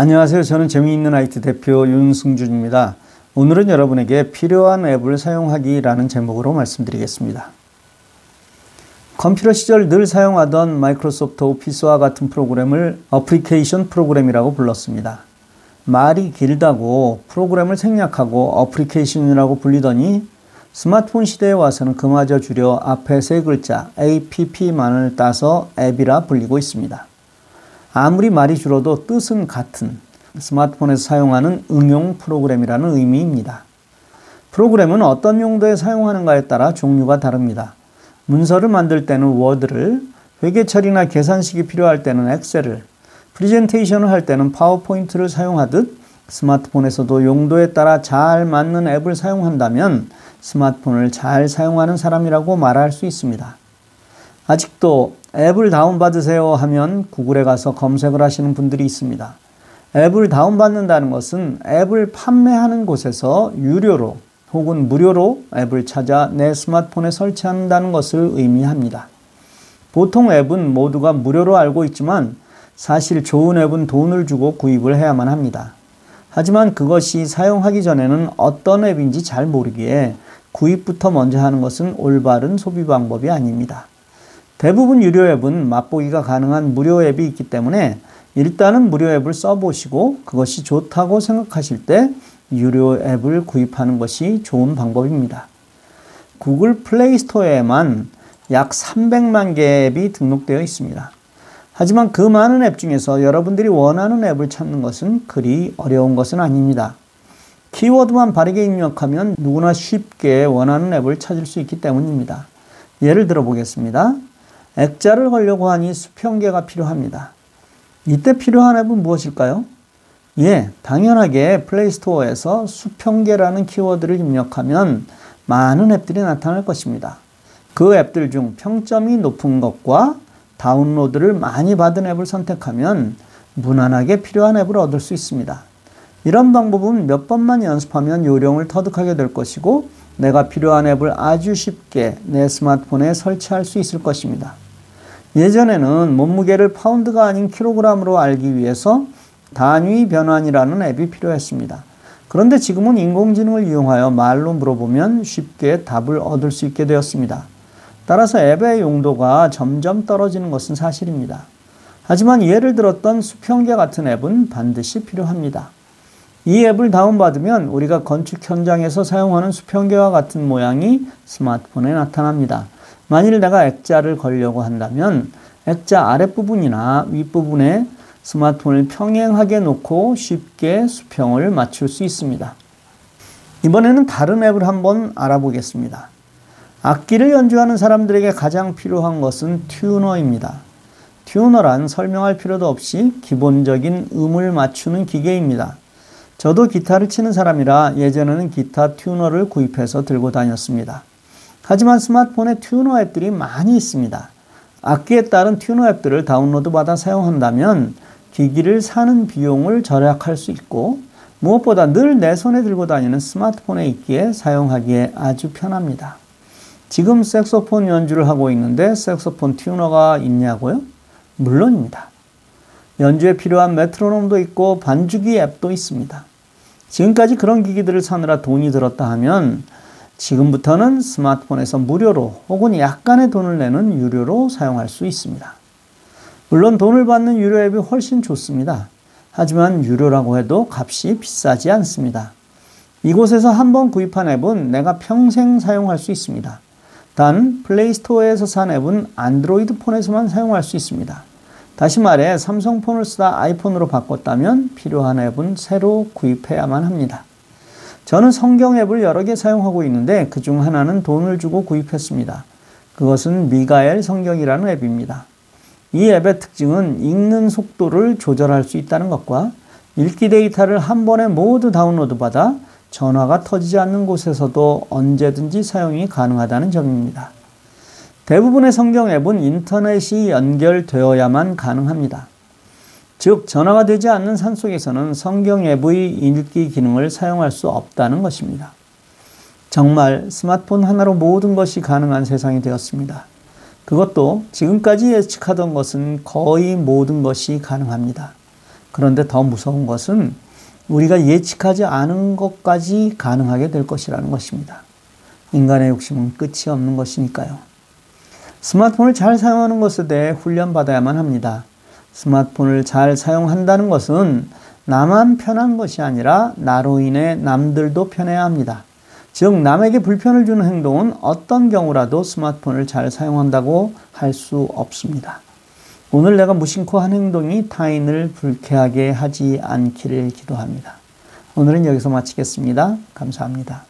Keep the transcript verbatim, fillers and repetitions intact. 안녕하세요. 저는 재미있는 아이티 대표 윤승준입니다. 오늘은 여러분에게 필요한 앱을 사용하기라는 제목으로 말씀드리겠습니다. 컴퓨터 시절 늘 사용하던 마이크로소프트 오피스와 같은 프로그램을 어플리케이션 프로그램이라고 불렀습니다. 말이 길다고 프로그램을 생략하고 어플리케이션이라고 불리더니 스마트폰 시대에 와서는 그마저 줄여 앞에 세 글자 에이피피만을 따서 앱이라 불리고 있습니다. 아무리 말이 줄어도 뜻은 같은 스마트폰에서 사용하는 응용 프로그램이라는 의미입니다. 프로그램은 어떤 용도에 사용하는가에 따라 종류가 다릅니다. 문서를 만들 때는 워드를, 회계 처리나 계산식이 필요할 때는 엑셀을, 프리젠테이션을 할 때는 파워포인트를 사용하듯 스마트폰에서도 용도에 따라 잘 맞는 앱을 사용한다면 스마트폰을 잘 사용하는 사람이라고 말할 수 있습니다. 아직도 앱을 다운받으세요 하면 구글에 가서 검색을 하시는 분들이 있습니다. 앱을 다운받는다는 것은 앱을 판매하는 곳에서 유료로 혹은 무료로 앱을 찾아 내 스마트폰에 설치한다는 것을 의미합니다. 보통 앱은 모두가 무료로 알고 있지만 사실 좋은 앱은 돈을 주고 구입을 해야만 합니다. 하지만 그것이 사용하기 전에는 어떤 앱인지 잘 모르기에 구입부터 먼저 하는 것은 올바른 소비 방법이 아닙니다. 대부분 유료 앱은 맛보기가 가능한 무료 앱이 있기 때문에 일단은 무료 앱을 써보시고 그것이 좋다고 생각하실 때 유료 앱을 구입하는 것이 좋은 방법입니다. 구글 플레이 스토어에만 약 삼백만 개의 앱이 등록되어 있습니다. 하지만 그 많은 앱 중에서 여러분들이 원하는 앱을 찾는 것은 그리 어려운 것은 아닙니다. 키워드만 바르게 입력하면 누구나 쉽게 원하는 앱을 찾을 수 있기 때문입니다. 예를 들어 보겠습니다. 액자를 걸려고 하니 수평 개가 필요합니다. 이때 필요한 앱은 무엇일까요? 예, 당연하게 플레이스토어에서 수평 개라는 키워드를 입력하면 많은 앱들이 나타날 것입니다. 그 앱들 중 평점이 높은 것과 다운로드를 많이 받은 앱을 선택하면 무난하게 필요한 앱을 얻을 수 있습니다. 이런 방법은 몇 번만 연습하면 요령을 터득하게 될 것이고 내가 필요한 앱을 아주 쉽게 내 스마트폰에 설치할 수 있을 것입니다. 예전에는 몸무게를 파운드가 아닌 킬로그램으로 알기 위해서 단위 변환이라는 앱이 필요했습니다. 그런데 지금은 인공지능을 이용하여 말로 물어보면 쉽게 답을 얻을 수 있게 되었습니다. 따라서 앱의 용도가 점점 떨어지는 것은 사실입니다. 하지만 예를 들었던 수평계 같은 앱은 반드시 필요합니다. 이 앱을 다운받으면 우리가 건축 현장에서 사용하는 수평계와 같은 모양이 스마트폰에 나타납니다. 만일 내가 액자를 걸려고 한다면 액자 아랫부분이나 윗부분에 스마트폰을 평행하게 놓고 쉽게 수평을 맞출 수 있습니다. 이번에는 다른 앱을 한번 알아보겠습니다. 악기를 연주하는 사람들에게 가장 필요한 것은 튜너입니다. 튜너란 설명할 필요도 없이 기본적인 음을 맞추는 기계입니다. 저도 기타를 치는 사람이라 예전에는 기타 튜너를 구입해서 들고 다녔습니다. 하지만 스마트폰에 튜너 앱들이 많이 있습니다. 악기에 따른 튜너 앱들을 다운로드 받아 사용한다면 기기를 사는 비용을 절약할 수 있고 무엇보다 늘 내 손에 들고 다니는 스마트폰에 있기에 사용하기에 아주 편합니다. 지금 색소폰 연주를 하고 있는데 색소폰 튜너가 있냐고요? 물론입니다. 연주에 필요한 메트로놈도 있고 반주기 앱도 있습니다. 지금까지 그런 기기들을 사느라 돈이 들었다 하면 지금부터는 스마트폰에서 무료로 혹은 약간의 돈을 내는 유료로 사용할 수 있습니다. 물론 돈을 받는 유료 앱이 훨씬 좋습니다. 하지만 유료라고 해도 값이 비싸지 않습니다. 이곳에서 한번 구입한 앱은 내가 평생 사용할 수 있습니다. 단 플레이스토어에서 산 앱은 안드로이드 폰에서만 사용할 수 있습니다. 다시 말해 삼성폰을 쓰다 아이폰으로 바꿨다면 필요한 앱은 새로 구입해야만 합니다. 저는 성경 앱을 여러 개 사용하고 있는데 그중 하나는 돈을 주고 구입했습니다. 그것은 미가엘 성경이라는 앱입니다. 이 앱의 특징은 읽는 속도를 조절할 수 있다는 것과 읽기 데이터를 한 번에 모두 다운로드 받아 전화가 터지지 않는 곳에서도 언제든지 사용이 가능하다는 점입니다. 대부분의 성경 앱은 인터넷이 연결되어야만 가능합니다. 즉, 전화가 되지 않는 산속에서는 성경 앱의 읽기 기능을 사용할 수 없다는 것입니다. 정말 스마트폰 하나로 모든 것이 가능한 세상이 되었습니다. 그것도 지금까지 예측하던 것은 거의 모든 것이 가능합니다. 그런데 더 무서운 것은 우리가 예측하지 않은 것까지 가능하게 될 것이라는 것입니다. 인간의 욕심은 끝이 없는 것이니까요. 스마트폰을 잘 사용하는 것에 대해 훈련받아야만 합니다. 스마트폰을 잘 사용한다는 것은 나만 편한 것이 아니라 나로 인해 남들도 편해야 합니다. 즉 남에게 불편을 주는 행동은 어떤 경우라도 스마트폰을 잘 사용한다고 할 수 없습니다. 오늘 내가 무심코 한 행동이 타인을 불쾌하게 하지 않기를 기도합니다. 오늘은 여기서 마치겠습니다. 감사합니다.